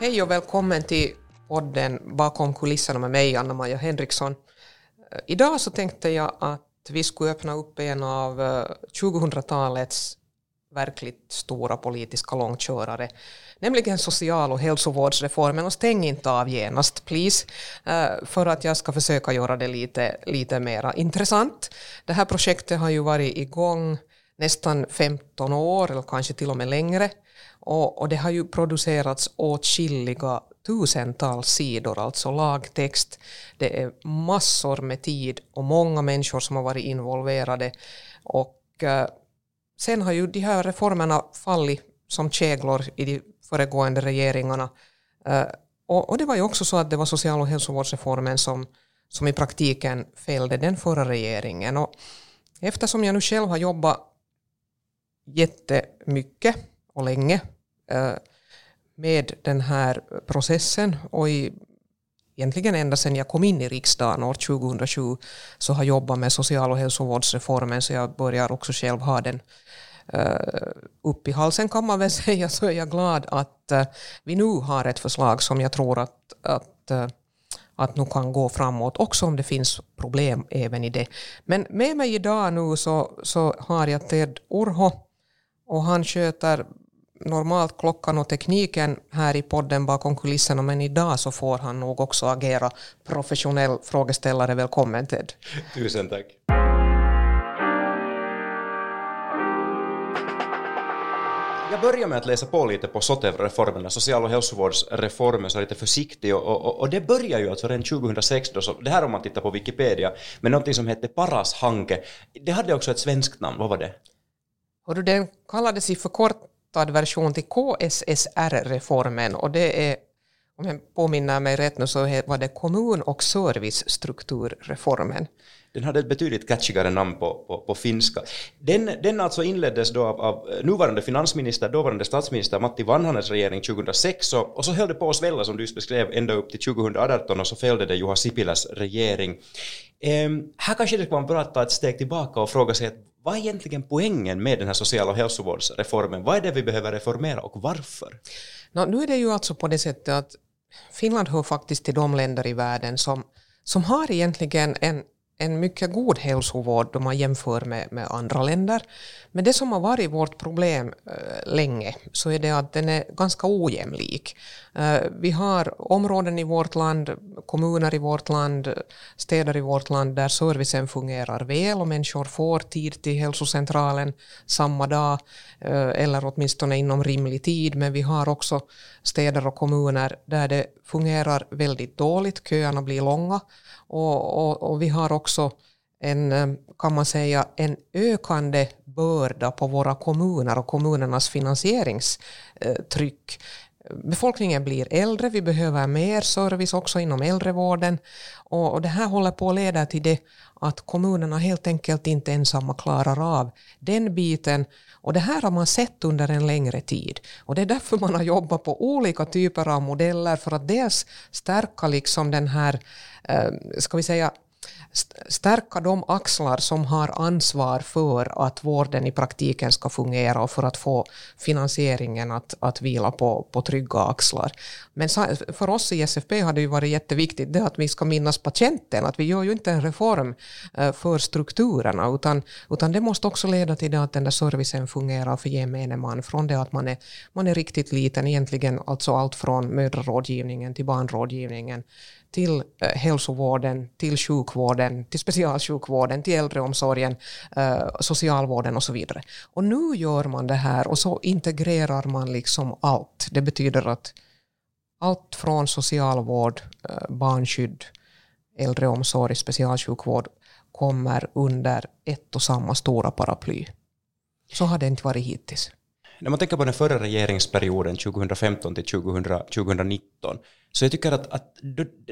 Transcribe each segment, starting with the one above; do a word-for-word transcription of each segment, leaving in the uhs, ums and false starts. Hej och välkommen till podden Bakom kulisserna med mig, Anna-Maja Henriksson. Idag så tänkte jag att vi skulle öppna upp en av tjugohundratalets verkligt stora politiska långkörare, nämligen social- och hälsovårdsreformen. Och stäng inte av genast, please, för att jag ska försöka göra det lite, lite mer intressant. Det här projektet har ju varit igång nästan femton år eller kanske till och med längre. Och, och det har ju producerats åtskilliga tusentals sidor, alltså lagtext. Det är massor med tid och många människor som har varit involverade. Och eh, sen har ju de här reformerna fallit som käglor i de föregående regeringarna. Eh, och, och det var ju också så att det var social- och hälsovårdsreformen som, som i praktiken fällde den förra regeringen. Och eftersom jag nu själv har jobbat jättemycket och länge med den här processen, och i, egentligen ända sedan jag kom in i riksdagen år tjugohundrasju så har jag jobbat med social- och hälsovårdsreformen, så jag börjar också själv ha den upp i halsen, kan man väl säga. Så är jag glad att vi nu har ett förslag som jag tror att, att, att nu kan gå framåt, också om det finns problem även i det. Men med mig idag nu så, så har jag Ted Orho, och han sköter normalt klockan och tekniken här i podden Bakom kulisserna, men idag så får han nog också agera professionell frågeställare. Välkommen, Ted. Tusen tack. Jag börjar med att läsa på lite på SOTE-reformerna, social- och hälsovårdsreformen, så lite försiktig. Och, och, och det börjar ju alltså redan tjugohundrasex, då, så det här om man tittar på Wikipedia, men någonting som hette Paras-hanke. Det hade också ett svenskt namn, vad var det? Och den kallades i förkortad version till K S S R-reformen, och det är, om jag påminner mig rätt nu, så var det kommun- och servicestrukturreformen. Den hade ett betydligt catchigare namn på, på, på finska. Den, den alltså inleddes då av, av nuvarande finansminister, dåvarande statsminister Matti Vanhanens regering tjugohundrasex, och, och så höll det på att svälla, som du beskrev, ända upp till tjugohundraarton, och så fällde det Juha Sipiläs regering. Ehm, här kanske det kan vara bra att ta ett steg tillbaka och fråga sig att vad är egentligen poängen med den här social- och hälsovårdsreformen? Vad är det vi behöver reformera och varför? No, nu är det ju alltså på det sättet att Finland hör faktiskt till de länder i världen som, som har egentligen en, en mycket god hälsovård om man jämför med, med andra länder. Men det som har varit vårt problem eh, länge, så är det att den är ganska ojämlik. Eh, vi har områden i vårt land, kommuner i vårt land, städer i vårt land där servicen fungerar väl och människor får tid till hälsocentralen samma dag eh, eller åtminstone inom rimlig tid. Men vi har också städer och kommuner där det fungerar väldigt dåligt, köerna blir långa. Och, och, och vi har också en, kan man säga, en ökande börda på våra kommuner och kommunernas finansieringstryck. Befolkningen blir äldre, vi behöver mer service också inom äldrevården, och, och det här håller på att leda till det att kommunerna helt enkelt inte ensamma klarar av den biten, och det här har man sett under en längre tid, och det är därför man har jobbat på olika typer av modeller för att dels stärka liksom den här, ska vi säga, stärka de axlar som har ansvar för att vården i praktiken ska fungera och för att få finansieringen att, att vila på, på trygga axlar. Men för oss i S F P har det ju varit jätteviktigt det att vi ska minnas patienten, att vi gör ju inte en reform för strukturerna, utan, utan det måste också leda till det att den där servicen fungerar för gemene man, från det att man är, man är riktigt liten egentligen, alltså allt från mödrarådgivningen till barnrådgivningen, till hälsovården, till sjukvården, till specialsjukvården, till äldreomsorgen, eh, socialvården och så vidare. Och nu gör man det här och så integrerar man liksom allt. Det betyder att allt från socialvård, eh, barnskydd, äldreomsorg, specialsjukvård kommer under ett och samma stora paraply. Så har det inte varit hittills. När man tänker på den förra regeringsperioden tjugohundrafemton till tjugohundranitton, så jag tycker att, att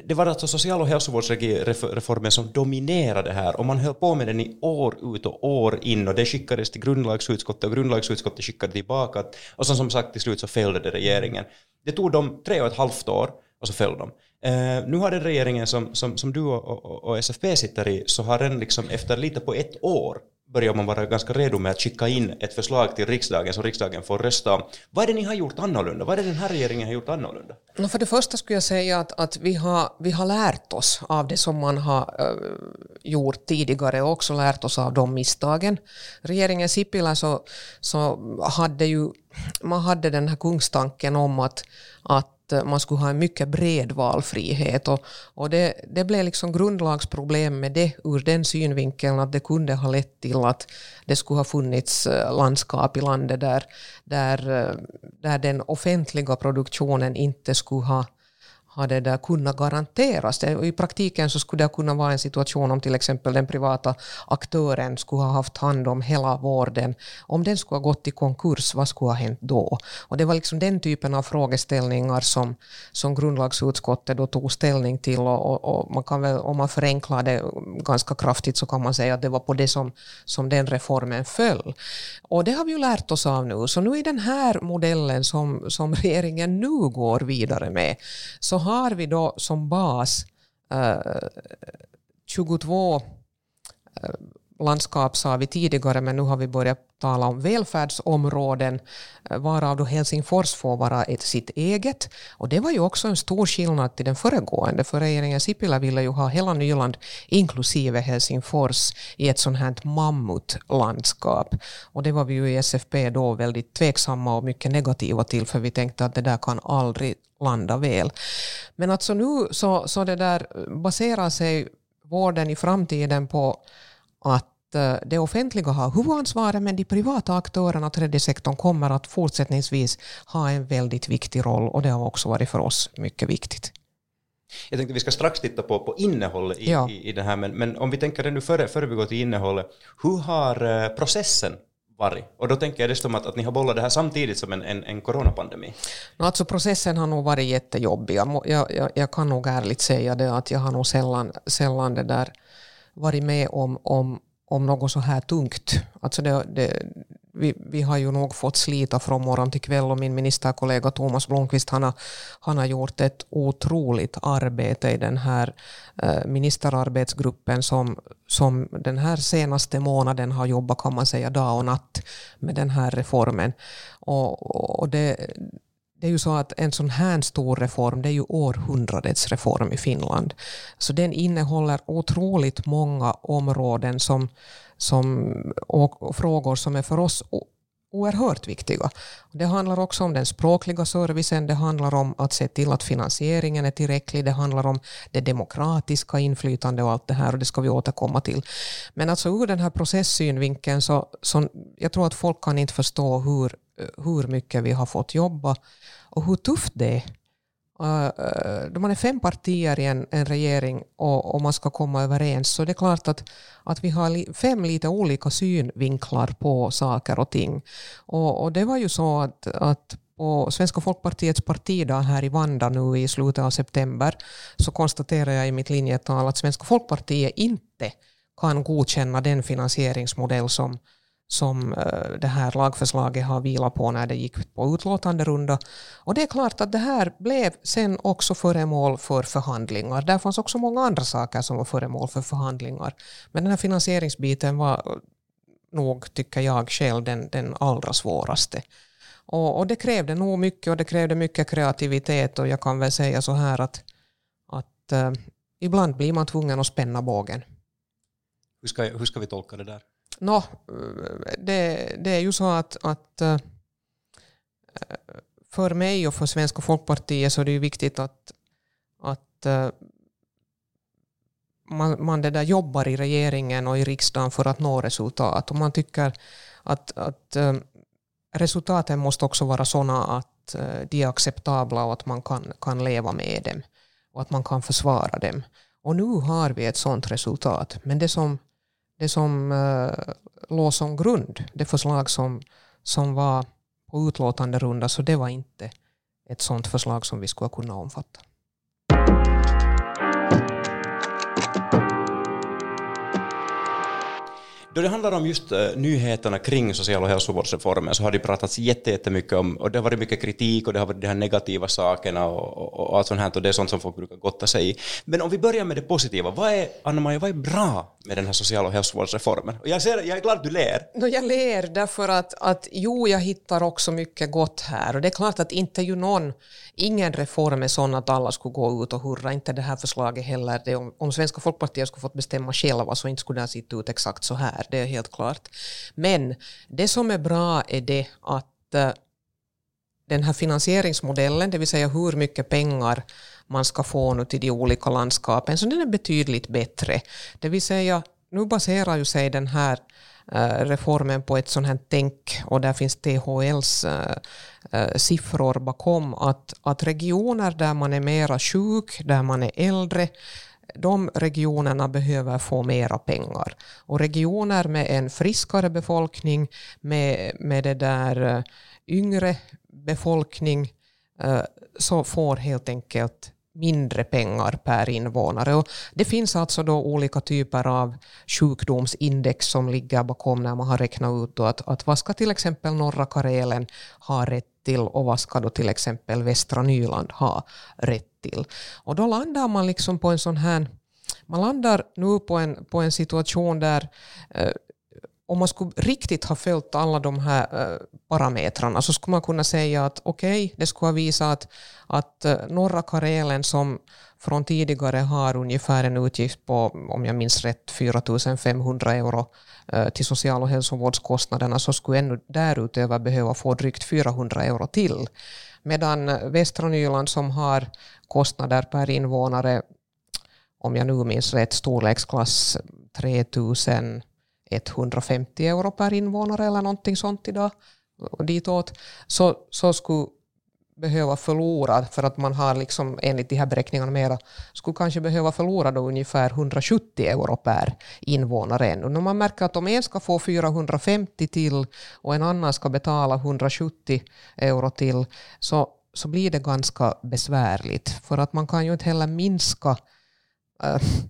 det var alltså social- och hälsovårdsreformen som dominerade här, och man höll på med den i år ut och år in, och det skickades till grundlagsutskottet och grundlagsutskottet skickade tillbaka, och som, som sagt till slut så fällde det regeringen. Det tog dem tre och ett halvt år och så fällde de. Eh, nu har den regeringen som, som, som du och, och, och S F P sitter i, så har den liksom efter lite på ett år börjar man vara ganska redo med att skicka in ett förslag till riksdagen som riksdagen får rösta om. Vad är det ni har gjort annorlunda? Vad är det den här regeringen har gjort annorlunda? No, för det första skulle jag säga att, att vi, har, vi har lärt oss av det som man har äh, gjort tidigare och också lärt oss av de misstagen. Regeringen Sipilä så, så hade ju, man hade den här kungstanken om att, att man skulle ha en mycket bred valfrihet och, och det, det blev liksom grundlagsproblem med det ur den synvinkeln att det kunde ha lett till att det skulle ha funnits landskap i landet där, där, där den offentliga produktionen inte skulle ha hade det kunnat garanteras. I praktiken så skulle det kunna vara en situation om till exempel den privata aktören skulle ha haft hand om hela vården. Om den skulle ha gått i konkurs, vad skulle ha hänt då? Och det var liksom den typen av frågeställningar som, som grundlagsutskottet då tog ställning till. Och, och, och man kan väl, om man förenklar det ganska kraftigt så kan man säga att det var på det som, som den reformen föll. Och det har vi ju lärt oss av nu. Så nu i den här modellen som, som regeringen nu går vidare med så har vi då som bas eh, tjugotvå eh, landskap sa vi tidigare, men nu har vi börjat tala om välfärdsområden varav då Helsingfors får vara ett sitt eget. Och det var ju också en stor skillnad till den föregående. För regeringen Sipilä ville ju ha hela Nyland inklusive Helsingfors i ett sånt här mammutlandskap. Och det var vi ju i S F P då väldigt tveksamma och mycket negativa till, för vi tänkte att det där kan aldrig landa väl. Men alltså nu så, så det där baserar sig vården i framtiden på att det offentliga har huvudansvaret, men de privata aktörerna, tredje sektorn, kommer att fortsättningsvis ha en väldigt viktig roll, och det har också varit för oss mycket viktigt. Jag tänkte vi ska strax titta på, på innehållet i, ja. i, i det här, men, men om vi tänker det nu före, före vi går till innehållet, hur har processen varit? Och då tänker jag dessutom att, att ni har bollat det här samtidigt som en, en, en coronapandemi. No, alltså processen har nog varit jättejobbig. Jag, jag, jag kan nog ärligt säga det, att jag har nog sällan, sällan det där varit med om, om, om något så här tungt. Alltså det, det, vi, vi har ju nog fått slita från morgon till kväll, och min ministerkollega Thomas Blomqvist han har, han har gjort ett otroligt arbete i den här eh, ministerarbetsgruppen som, som den här senaste månaden har jobbat, kan man säga, dag och natt med den här reformen. Och, och det... Det är ju så att en sån här stor reform, det är ju århundradets reform i Finland. Så den innehåller otroligt många områden som, som, och frågor som är för oss oerhört viktiga. Det handlar också om den språkliga servicen, det handlar om att se till att finansieringen är tillräcklig, det handlar om det demokratiska inflytande och allt det här, och det ska vi återkomma till. Men alltså ur den här processsynvinkeln så, så jag tror att folk kan inte förstå hur hur mycket vi har fått jobba och hur tufft det är. Då man är fem partier i en, en regering och, och man ska komma överens, så det är klart att, att vi har fem lite olika synvinklar på saker och ting. Och, och det var ju så att, att på Svenska Folkpartiets partidag här i Vanda nu i slutet av september så konstaterade jag i mitt linjetal att Svenska Folkpartiet inte kan godkänna den finansieringsmodell som som det här lagförslaget har vilat på när det gick på utlåtande runda. Och det är klart att det här blev sen också föremål för förhandlingar. Där fanns också många andra saker som var föremål för förhandlingar. Men den här finansieringsbiten var nog, tycker jag själv, den, den allra svåraste. Och, och det krävde nog mycket, och det krävde mycket kreativitet, och jag kan väl säga så här att, att eh, ibland blir man tvungen att spänna bågen. Hur ska, hur ska vi tolka det där? No, det, det är ju så att, att för mig och för Svenska Folkpartiet så är det ju viktigt att, att man, man det där jobbar i regeringen och i riksdagen för att nå resultat. Och man tycker att, att resultaten måste också vara sådana att de är acceptabla och att man kan, kan leva med dem och att man kan försvara dem. Och nu har vi ett sådant resultat, men det som Det som eh, låg som grund, det förslag som, som var på utlåtande runda, så det var inte ett sådant förslag som vi skulle kunna omfatta. Då det handlar om just nyheterna kring social- och hälsovårdsreformen så har det pratats jättemycket om, och det har varit mycket kritik och det har varit de här negativa sakerna och, och, och allt sånt här, och det är sånt som folk brukar gotta sig i. Men om vi börjar med det positiva, vad är, Anna-Maja, vad är bra med den här social- och hälsovårdsreformen? Och jag, ser, jag är glad du ler. No, jag ler därför att, att jo, jag hittar också mycket gott här, och det är klart att inte ju någon, ingen reform är sån att alla skulle gå ut och hurra, inte det här förslaget heller. Det, om, om Svenska Folkpartiet skulle fått bestämma själva så inte skulle det sitta ut exakt så här. Det är helt klart. Men det som är bra är det att uh, den här finansieringsmodellen, det vill säga hur mycket pengar man ska få nu till de olika landskapen, så den är betydligt bättre. Det vill säga, nu baserar ju sig den här uh, reformen på ett sånt här tänk, och där finns T H L:s uh, uh, siffror bakom, att, att regioner där man är mera sjuk, där man är äldre, de regionerna behöver få mera pengar. Och regioner med en friskare befolkning, med, med det där yngre befolkning, så får helt enkelt mindre pengar per invånare. Och det finns alltså då olika typer av sjukdomsindex som ligger bakom när man har räknat ut att, att vad ska till exempel norra Karelen ha rätt till och vad ska då till exempel västra Nyland ha rätt till. Och då landar man liksom på en sån här, man landar nu på en, på en situation där eh, om man skulle riktigt ha följt alla de här eh, parametrarna så skulle man kunna säga att okej, okay, det skulle visa att, att eh, norra Karelen som från tidigare har ungefär en utgift på, om jag minns rätt, fyra tusen femhundra euro eh, till social- och hälsovårdskostnaderna, så skulle ännu därutöver behöva få drygt fyrahundra euro till. Medan västra Nyland som har kostnader per invånare, om jag nu minns rätt, storleksklass tre tusen etthundrafemtio euro per invånare eller någonting sånt idag, och ditåt, så, så skulle behöva förlora, för att man har liksom enligt de här beräkningarna mera, skulle kanske behöva förlora då ungefär hundrasjuttio euro per invånare ännu. När man märker att om en ska få fyrahundrafemtio till och en annan ska betala hundrasjuttio euro till, så, så blir det ganska besvärligt, för att man kan ju inte heller minska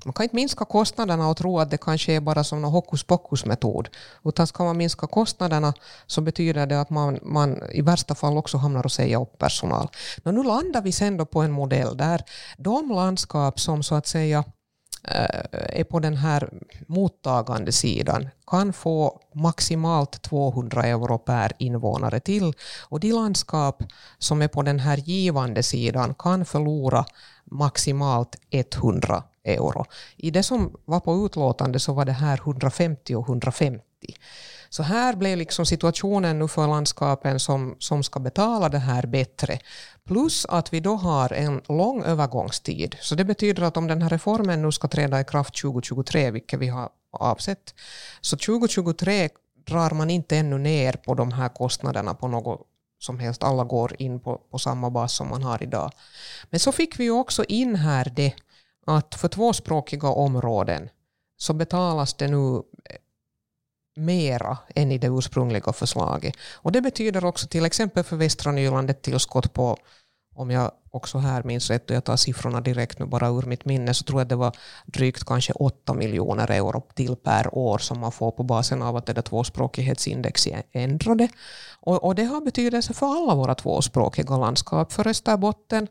man kan inte minska kostnaderna och tro att det kanske är bara som en hokus pokus metod, utan ska man minska kostnaderna så betyder det att man, man i värsta fall också hamnar och säger upp personal. Men nu landar vi sen då på en modell där de landskap som så att säga är på den här mottagande sidan kan få maximalt tvåhundra euro per invånare till, och de landskap som är på den här givande sidan kan förlora maximalt hundra euro. I det som var på utlåtande så var det här hundrafemtio och hundrafemtio. Så här blev liksom situationen nu för landskapen som, som ska betala det här bättre. Plus att vi då har en lång övergångstid. Så det betyder att om den här reformen nu ska träda i kraft tjugo tjugotre, vilket vi har avsett, så tjugo tjugotre drar man inte ännu ner på de här kostnaderna på något som helst. Alla går in på, på samma bas som man har idag. Men så fick vi också in här det att för tvåspråkiga områden så betalas det nu mera än i det ursprungliga förslaget. Och det betyder också till exempel för västra Nyland ett tillskott på, om jag också här minns rätt, och jag tar siffrorna direkt nu bara ur mitt minne, så tror jag det var drygt kanske åtta miljoner euro till per år som man får på basen av att det där tvåspråkighetsindex ändrade. Och, och det har betydelse för alla våra tvåspråkiga landskap, för Österbotten,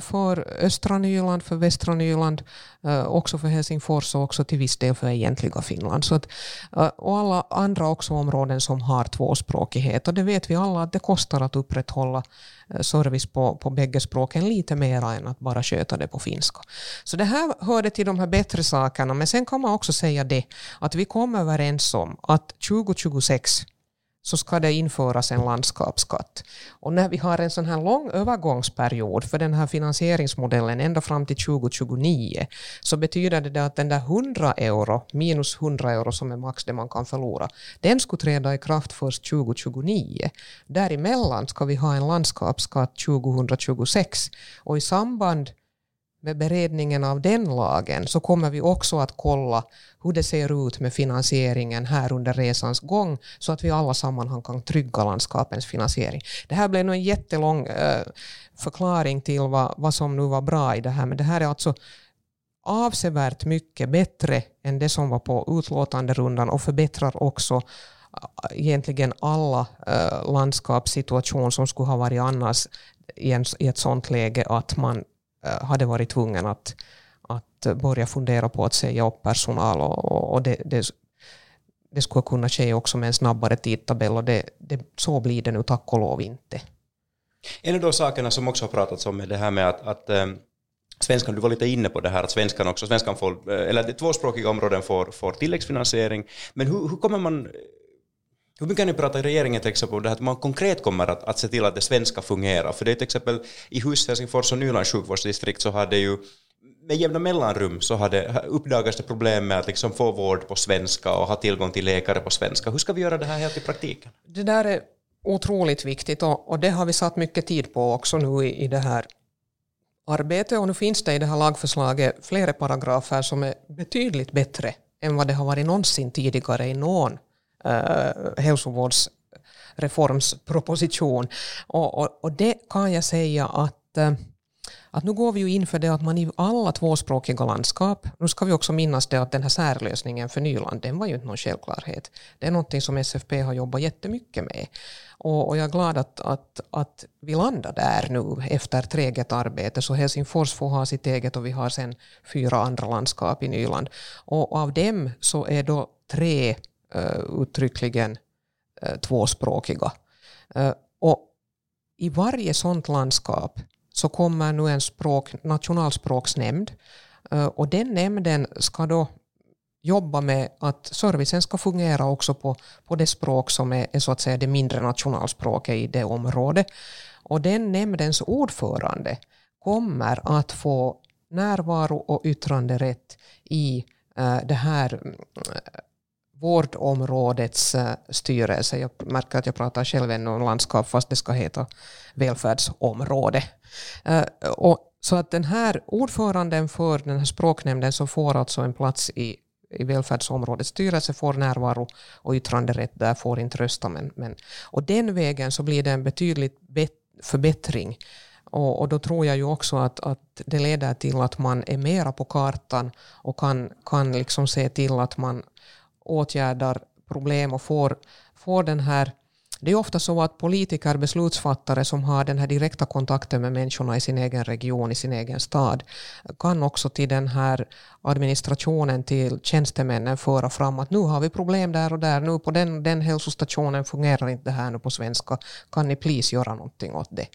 för östra Nyland, för västra Nyland, också för Helsingfors och också till viss del för egentliga Finland. Så att, och alla andra också områden som har tvåspråkighet. Och det vet vi alla att det kostar att upprätthålla service på, på bägge språken lite mer än att bara sköta det på finska. Så det här hörde till de här bättre sakerna. Men sen kan man också säga det att vi kommer överens om att tjugo tjugosex så ska det införas en landskapsskatt. Och när vi har en sån här lång övergångsperiod för den här finansieringsmodellen ända fram till tjugo tjugonio, så betyder det att den där hundra euro minus hundra euro som är max det man kan förlora, den skulle träda i kraft först tjugo tjugonio. Däremellan ska vi ha en landskapsskatt tjugo tjugosex, och i samband med beredningen av den lagen så kommer vi också att kolla hur det ser ut med finansieringen här under resans gång, så att vi alla sammanhang kan trygga landskapens finansiering. Det här blev nog en jättelång eh, förklaring till vad, vad som nu var bra i det här, men det här är alltså avsevärt mycket bättre än det som var på utlåtanderundan och förbättrar också egentligen alla eh, landskapssituation som skulle ha varit annars i, en, i ett sånt läge att man eh, hade varit tvungen att, att börja fundera på att säga upp personal och, och det, det, det skulle kunna ske också med en snabbare tidtabell och det, det, så blir det nu tack och lov inte. En av de sakerna som också har pratats om är det här med att, att ähm svenskan, du var lite inne på det här att svenskan också, svenskan får, eller tvåspråkiga områden får, får tilläggsfinansiering. Men hur, hur kommer man, hur mycket ni pratar i regeringen till exempel om det här att man konkret kommer att, att se till att det svenska fungerar? För det är till exempel i Hus, Helsingfors och Nylands sjukvårdsdistrikt så hade ju med jämna mellanrum så hade uppdagats det problem med att liksom få vård på svenska och ha tillgång till läkare på svenska. Hur ska vi göra det här helt i praktiken? Det där är otroligt viktigt och, och det har vi satt mycket tid på också nu i, i det här arbete och nu finns det i det här lagförslaget flera paragrafer som är betydligt bättre än vad det har varit någonsin tidigare i någon eh, hälsovårdsreformsproposition. Och, och, och det kan jag säga att, eh, att nu går vi ju in för det att man i alla tvåspråkiga landskap, nu ska vi också minnas det att den här särlösningen för Nyland, den var ju inte någon självklarhet. Det är någonting som S F P har jobbat jättemycket med. Och jag är glad att, att, att vi landar där nu efter träget arbete. Så Helsingfors får ha sitt eget och vi har sedan fyra andra landskap i Nyland. Och av dem så är då tre uh, uttryckligen uh, tvåspråkiga. Uh, och i varje sådant landskap så kommer nu en språk, nationalspråksnämnd. Uh, och den nämnden ska då jobba med att servicen ska fungera också på, på det språk som är, är så att säga det mindre nationalspråket i det området. Och den nämndens ordförande kommer att få närvaro och yttranderätt i eh, det här eh, vårdområdets eh, styrelse. Jag märker att jag pratar själv ännu om landskap fast det ska heta välfärdsområde. Eh, och, så att den här ordföranden för den här språknämnden som får alltså en plats i i välfärdsområdets styrelse får närvaro och yttranderätt där får inte rösta. Men, men, och den vägen så blir det en betydligt bet, förbättring. Och, och då tror jag ju också att, att det leder till att man är mera på kartan och kan, kan liksom se till att man åtgärdar problem och får, får den här. Det är ofta så att politiker, beslutsfattare som har den här direkta kontakten med människorna i sin egen region, i sin egen stad, kan också till den här administrationen, till tjänstemännen föra fram att nu har vi problem där och där, nu på den, den hälsostationen fungerar inte det här nu på svenska, kan ni please göra någonting åt det?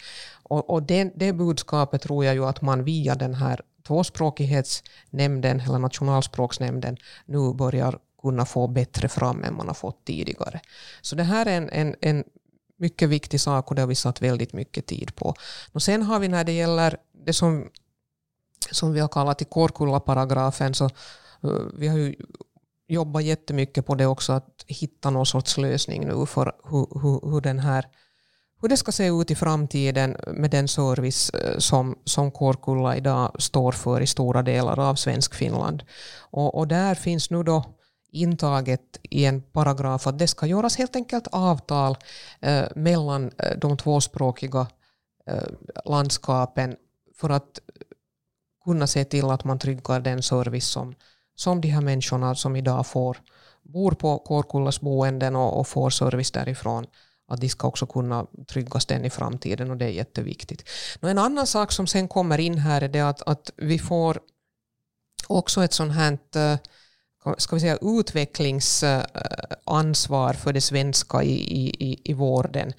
Och, och det, det budskapet tror jag ju att man via den här tvåspråkighetsnämnden eller nationalspråksnämnden nu börjar kunna få bättre fram än man har fått tidigare. Så det här är en, en, en mycket viktig sak och det har vi satt väldigt mycket tid på. Och sen har vi när det gäller det som, som vi har kallat i Kårkulla-paragrafen så uh, vi har ju jobbat jättemycket på det också att hitta någon sorts lösning nu för hur, hur, hur den här hur det ska se ut i framtiden med den service som, som Kårkulla idag står för i stora delar av svensk Finland. Och, och där finns nu då intaget i en paragraf att det ska göras helt enkelt avtal eh, mellan de tvåspråkiga eh, landskapen för att kunna se till att man tryggar den service som, som de här människorna som idag får, bor på Kårkullas boenden och, och får service därifrån. Att de ska också kunna tryggas den i framtiden och det är jätteviktigt. Och en annan sak som sen kommer in här är det att, att vi får också ett sånt här ska vi säga, utvecklingsansvar för det svenska i, i, i vården.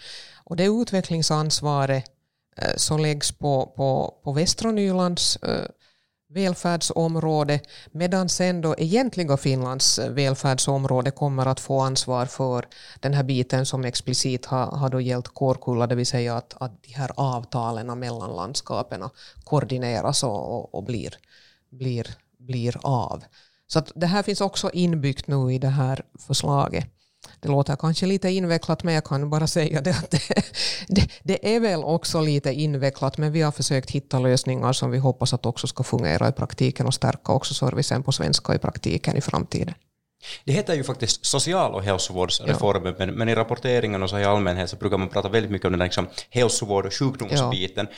Och det utvecklingsansvaret så läggs på, på, på Västra Nylands välfärdsområde medan sen då egentliga Finlands välfärdsområde kommer att få ansvar för den här biten som explicit har, har då gällt Kårkulla, det vill säga att, att de här avtalen mellan landskapen koordineras och, och, och blir, blir, blir av. Så att det här finns också inbyggt nu i det här förslaget. Det låter kanske lite invecklat men jag kan bara säga det att det, det, det är väl också lite invecklat men vi har försökt hitta lösningar som vi hoppas att också ska fungera i praktiken och stärka också servicen på svenska i praktiken i framtiden. Det heter ju faktiskt social- och hälsovårdsreformen, ja. men, men i rapporteringen och så i allmänhet så brukar man prata väldigt mycket om den liksom hälsovård- och sjukdomsbiten. Ja.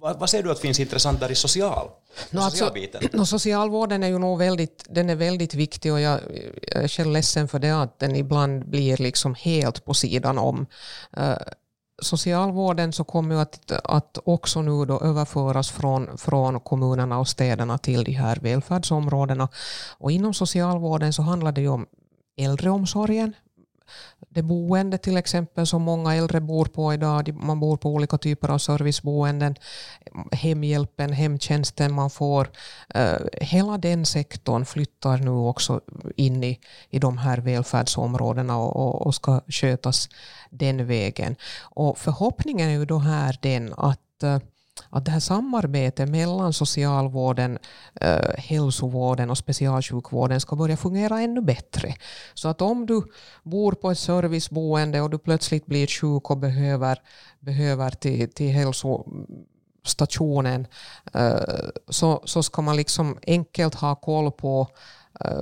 Vad ser du att finns intressant där i social? No, socialbiten? Alltså, no, socialvården är ju nog väldigt, den är väldigt viktig, och jag, jag är själv ledsen för det att den ibland blir liksom helt på sidan om. Uh, socialvården så kommer ju att, att också nu då överföras från, från kommunerna och städerna till de här välfärdsområdena. Och inom socialvården så handlar det ju om äldreomsorgen. Det boende till exempel som många äldre bor på idag, man bor på olika typer av serviceboenden, hemhjälpen, hemtjänsten man får, eh, hela den sektorn flyttar nu också in i, i de här välfärdsområdena och, och, och ska skötas den vägen. Och förhoppningen är ju då här den att eh, att det här samarbetet mellan socialvården, eh, hälsovården och specialsjukvården ska börja fungera ännu bättre. Så att om du bor på ett serviceboende och du plötsligt blir sjuk och behöver, behöver till, till hälsostationen, eh, så, så ska man liksom enkelt ha koll på eh,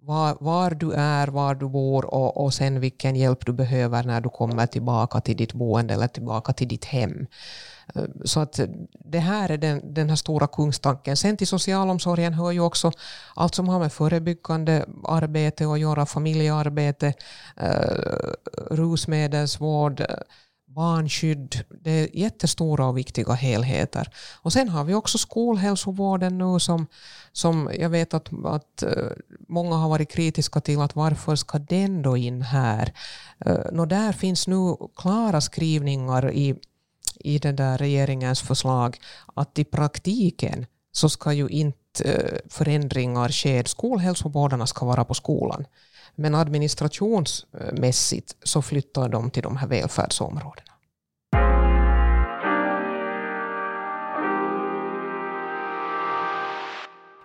var, var du är, var du bor och, och sen vilken hjälp du behöver när du kommer tillbaka till ditt boende eller tillbaka till ditt hem. Så att det här är den, den här stora kungstanken. Sen till socialomsorgen hör ju också allt som har med förebyggande arbete och göra, familjearbete, eh, rusmedelsvård, barnskydd. Det är jättestora och viktiga helheter. Och sen har vi också skolhälsovården nu som, som jag vet att, att många har varit kritiska till att varför ska den då in här? Eh, nå där finns nu klara skrivningar i i den där regeringens förslag att i praktiken så ska ju inte förändringar ske. Skolhälsovårdarna ska vara på skolan. Men administrationsmässigt så flyttar de till de här välfärdsområdena.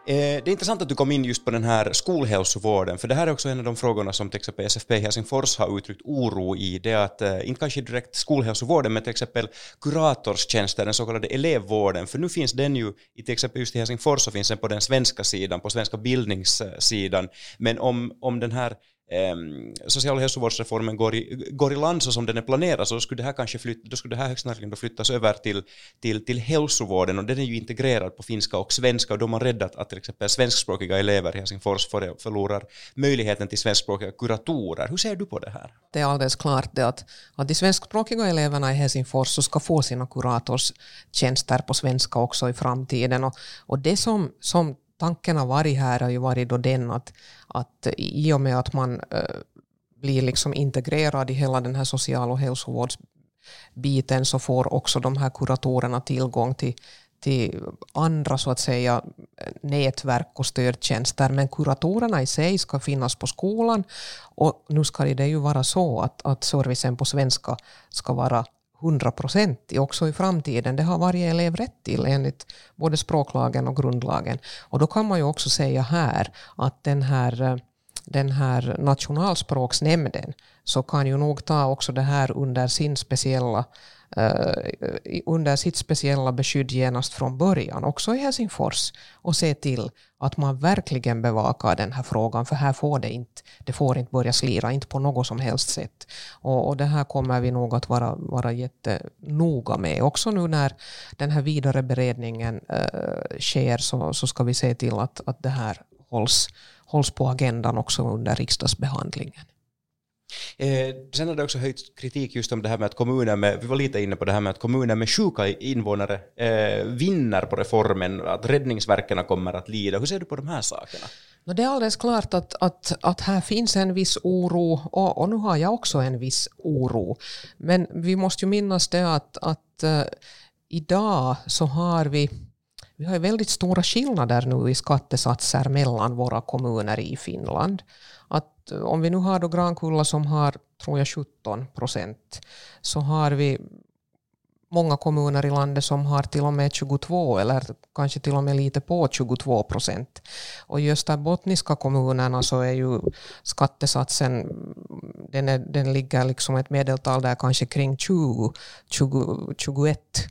Det är intressant att du kom in just på den här skolhälsovården, för det här är också en av de frågorna som till exempel S F P Helsingfors har uttryckt oro i. Det är att, inte kanske direkt skolhälsovården, men till exempel kuratorstjänster, den så kallade elevvården. För nu finns den ju, i till exempel just i Helsingfors så finns den på den svenska sidan, på svenska bildningssidan. Men om, om den här eh, social- och hälsovårdsreformen går i, går i land så som den är planerad, så skulle det här kanske flyt, då skulle det här högst snarligen flyttas över till, till, till hälsovården, och den är ju integrerad på finska och svenska, och de har räddat att till exempel svenskspråkiga elever i Helsingfors förlorar möjligheten till svenskspråkiga kuratorer. Hur ser du på det här? Det är alldeles klart det att, att de svenskspråkiga eleverna i Helsingfors så ska få sina kuratorstjänster på svenska också i framtiden, och, och det som, som tanken har varit här har ju varit då den att, att i och med att man äh, blir liksom integrerad i hela den här social- och hälsovårdsbiten så får också de här kuratorerna tillgång till, till andra så att säga nätverk och stödtjänster. Men kuratorerna i sig ska finnas på skolan, och nu ska det ju vara så att, att servicen på svenska ska vara hundra procent också i framtiden. Det har varje elev rätt till enligt både språklagen och grundlagen. Och då kan man ju också säga här att den här, den här nationalspråksnämnden så kan ju nog ta också det här under, sin speciella, eh, under sitt speciella beskydd genast från början, också i Helsingfors, och se till att man verkligen bevakar den här frågan, för här får det inte, det får inte börja slira, inte på något som helst sätt. Och, och det här kommer vi nog att vara, vara jättenoga med. Också nu när den här vidare beredningen eh, sker så, så ska vi se till att, att det här hålls, hålls på agendan också under riksdagsbehandlingen. Eh, sen har det också höjt kritik just om det här med att kommuner med, vi var lite inne på det här med att kommuner med sjuka invånare eh, vinner på reformen, att räddningsverkarna kommer att lida. Hur ser du på de här sakerna? No, det är alldeles klart att, att, att här finns en viss oro, och, och nu har jag också en viss oro. Men vi måste ju minnas det att, att eh, idag så har vi Vi har väldigt stora skillnader nu i skattesatser mellan våra kommuner i Finland. Att om vi nu har då Grankulla som har, tror jag, sjutton procent, så har vi många kommuner i landet som har till och med tjugotvå eller kanske till och med lite på tjugotvå procent. Och i österbottniska kommunerna så är ju skattesatsen, den, är, den ligger liksom ett medeltal där kanske kring tjugo, tjugo, tjugoett.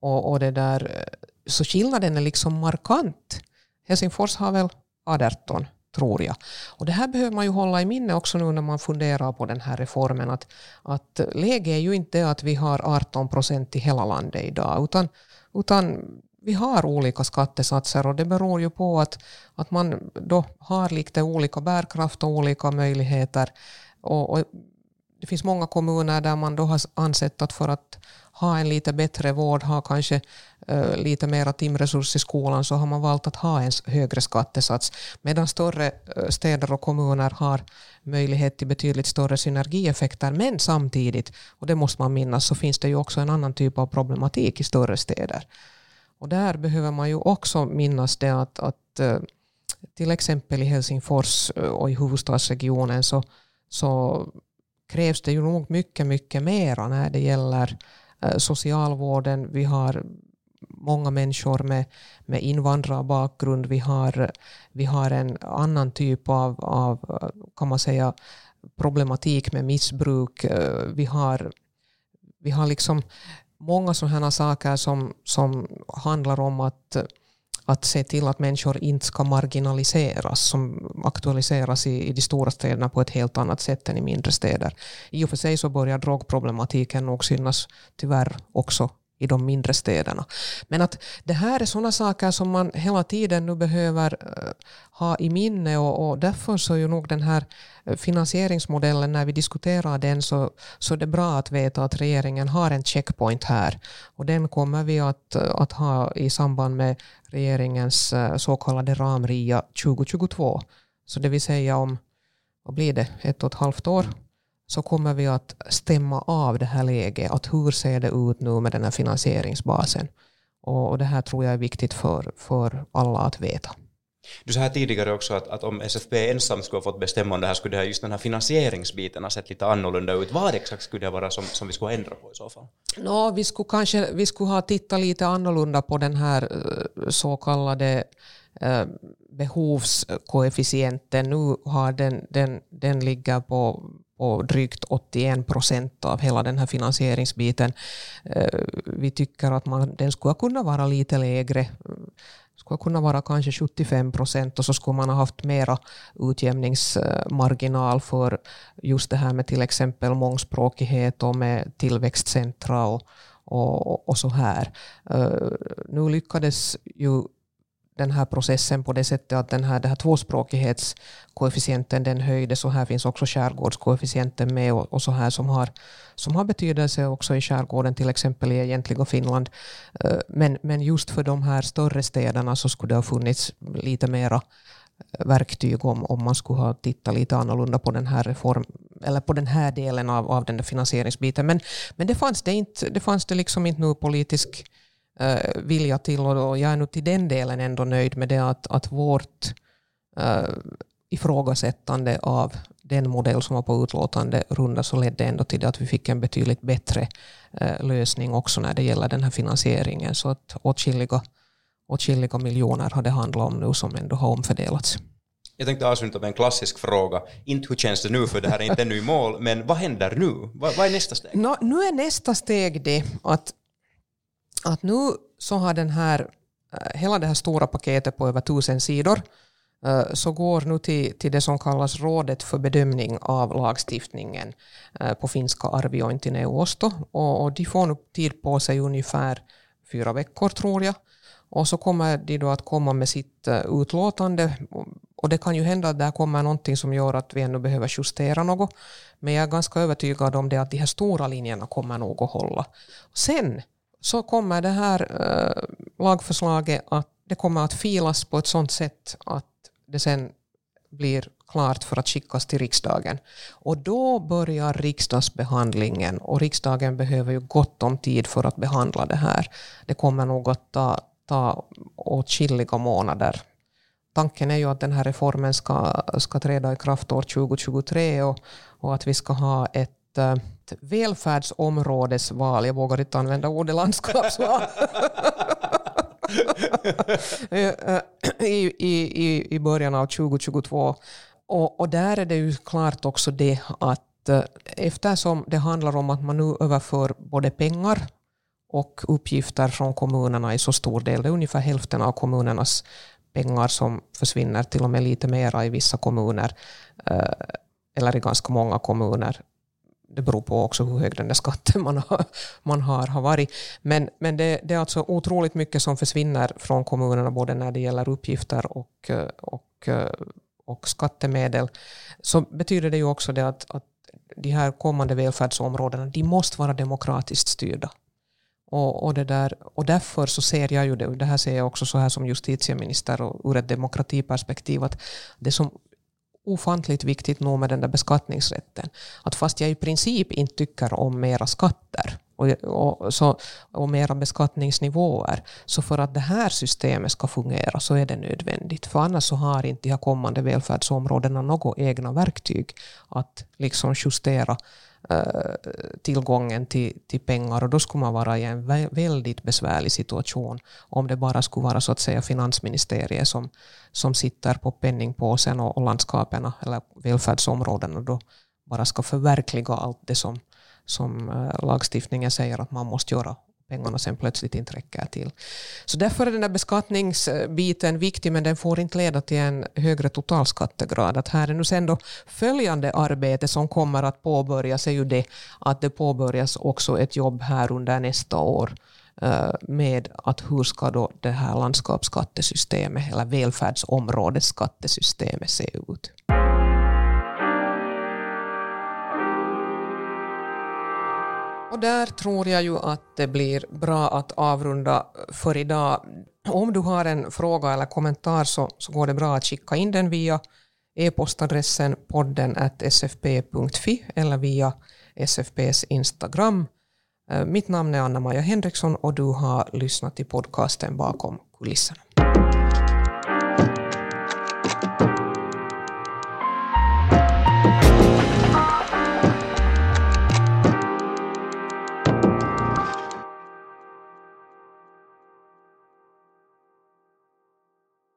Och, och det där... Så skillnaden är liksom markant. Helsingfors har väl arton, tror jag. Och det här behöver man ju hålla i minne också nu när man funderar på den här reformen. Att, att läget är ju inte att vi har arton procent i hela landet idag. Utan Utan vi har olika skattesatser och det beror ju på att, att man då har lite olika bärkraft och olika möjligheter. Och, och det finns många kommuner där man då har ansett att för att ha en lite bättre vård, ha kanske eh, lite mera timresurs i skolan, så har man valt att ha en högre skattesats. Medan större städer och kommuner har möjlighet till betydligt större synergieffekter, men samtidigt, och det måste man minnas, så finns det ju också en annan typ av problematik i större städer. Och där behöver man ju också minnas det att, att till exempel i Helsingfors och i huvudstadsregionen så, så krävs det ju nog mycket, mycket mera när det gäller socialvården. Vi har många människor med, med invandrarbakgrund. Vi har, vi har en annan typ av, av kan man säga, problematik med missbruk. Vi har, vi har liksom många sådana saker som, som handlar om att, att se till att människor inte ska marginaliseras, som aktualiseras i, i de stora städerna på ett helt annat sätt än i mindre städer. I och för sig så börjar drogproblematiken nog synas tyvärr också i de mindre städerna. Men att det här är sådana saker som man hela tiden nu behöver ha i minne, och, och därför så är ju nog den här finansieringsmodellen, när vi diskuterar den, så, så är det bra att veta att regeringen har en checkpoint här, och den kommer vi att, att ha i samband med regeringens så kallade ramria tjugo tjugotvå. Så det vill säga om, vad blir det, ett och ett halvt år? Så kommer vi att stämma av det här läget, att hur ser det ut nu med den här finansieringsbasen. Och, och det här tror jag är viktigt för, för alla att veta. Du sa här tidigare också att, att om S F P ensam skulle ha fått bestämma om det här, skulle det här, just den här finansieringsbiten ha sett lite annorlunda ut. Vad exakt skulle det vara som, som vi skulle ändra på i så fall? No, vi skulle kanske vi skulle ha tittat lite annorlunda på den här så kallade eh, behovskoefficienten. Nu har den, den, den ligger på och drygt åttioen procent av hela den här finansieringsbiten. Vi tycker att man, den skulle kunna vara lite lägre. Skulle kunna vara kanske sjuttiofem procent, och så skulle man ha haft mera utjämningsmarginal för just det här med till exempel mångspråkighet och med tillväxtcentra och, och, och så här. Nu lyckades ju den här processen på det sättet att den här, den här tvåspråkighetskoefficienten den höjdes, så här finns också skärgårdskoefficienten med, och, och så här som har, som har betydelse också i skärgården, till exempel i egentliga Finland. Men, men just för de här större städerna så skulle det ha funnits lite mera verktyg om, om man skulle ha tittat lite annorlunda på den här reform, eller på den här delen av, av den där finansieringsbiten. Men, men det fanns det inte, det fanns det liksom inte nu politisk vilja till, och jag är nu till den delen ändå nöjd med det att, att vårt äh, ifrågasättande av den modell som var på utlåtande runda så ledde ändå till att vi fick en betydligt bättre äh, lösning också när det gäller den här finansieringen, så att åtskilliga, åtskilliga miljoner har det handlat om nu som ändå har omfördelats. Jag tänkte avsluta med en klassisk fråga. Inte hur känns det nu, för det här är inte nu mål, men vad händer nu? Vad, vad är nästa steg? No, nu är nästa steg det att Att nu så har den här, hela det här stora paketet på över tusen sidor så går nu till, till det som kallas rådet för bedömning av lagstiftningen, på finska arviointineuvosto, och, och de får nu tid på sig ungefär fyra veckor tror jag, och så kommer de då att komma med sitt utlåtande, och det kan ju hända att där kommer någonting som gör att vi ännu behöver justera något, men jag är ganska övertygad om det att de här stora linjerna kommer nog att hålla. Sen så kommer det här äh, lagförslaget att det kommer att filas på ett sådant sätt att det sen blir klart för att skickas till riksdagen. Och då börjar riksdagsbehandlingen, och riksdagen behöver ju gott om tid för att behandla det här. Det kommer nog att ta, ta åtskilliga månader. Tanken är ju att den här reformen ska, ska träda i kraft år tjugo tjugotre, och, och att vi ska ha ett ett välfärdsområdesval. Jag vågar inte använda ordet landskapsval. I, i, I början av tjugo tjugotvå. Och, och där är det ju klart också det att eftersom det handlar om att man nu överför både pengar och uppgifter från kommunerna i så stor del. Det är ungefär hälften av kommunernas pengar som försvinner, till och med lite mera i vissa kommuner. Eller i ganska många kommuner. det beror på också hur hög den där skatten man har, man har, har varit. Men, men det, det är alltså otroligt mycket som försvinner från kommunerna, både när det gäller uppgifter och, och, och skattemedel. Så betyder det ju också det att, att de här kommande välfärdsområdena, de måste vara demokratiskt styrda. Och, och, det där, och därför så ser jag ju det, och det här ser jag också så här som justitieminister och ur ett demokratiperspektiv, att det som ofantligt viktigt nog med den där beskattningsrätten, att fast jag i princip inte tycker om mera skatter och, och, så, och mera beskattningsnivåer, så för att det här systemet ska fungera så är det nödvändigt, för annars så har inte de här kommande välfärdsområdena några egna verktyg att liksom justera tillgången till, till pengar, och då skulle man vara i en vä- väldigt besvärlig situation om det bara skulle vara så att säga finansministeriet som, som sitter på penningpåsen och, och landskaperna eller välfärdsområden och då bara ska förverkliga allt det som, som äh, lagstiftningen säger att man måste göra. Pengarna sen plötsligt inte räcker till. Så därför är den här beskattningsbiten viktig, men den får inte leda till en högre totalskattegrad. Att här är nu sen då följande arbete som kommer att påbörjas är ju det att det påbörjas också ett jobb här under nästa år med att hur ska då det här landskapsskattesystemet eller välfärdsområdets skattesystemet se ut. Och där tror jag ju att det blir bra att avrunda för idag. Om du har en fråga eller kommentar så, så går det bra att skicka in den via e-postadressen podden at s f p punkt f i eller via S F P:s Instagram. Mitt namn är Anna-Maja Henriksson och du har lyssnat till podcasten Bakom kulisserna.